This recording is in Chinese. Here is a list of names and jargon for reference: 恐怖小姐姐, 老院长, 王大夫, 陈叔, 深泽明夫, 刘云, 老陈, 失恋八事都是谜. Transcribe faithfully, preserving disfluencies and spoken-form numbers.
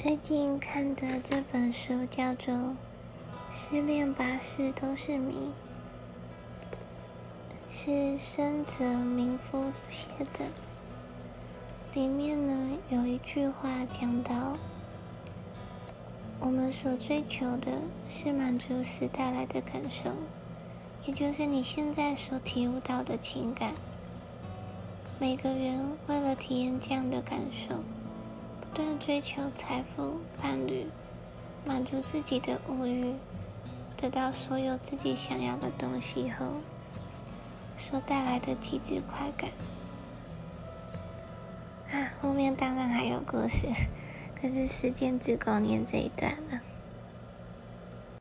最近看的这本书叫做《失恋八事都是谜》，是深泽明夫写的。里面呢有一句话讲到，我们所追求的是满足时带来的感受，也就是你现在所体悟到的情感。每个人为了体验这样的感受，不断追求财富、伴侣，满足自己的物欲，得到所有自己想要的东西后，所带来的极致快感。啊，后面当然还有故事，可是时间只够念这一段了。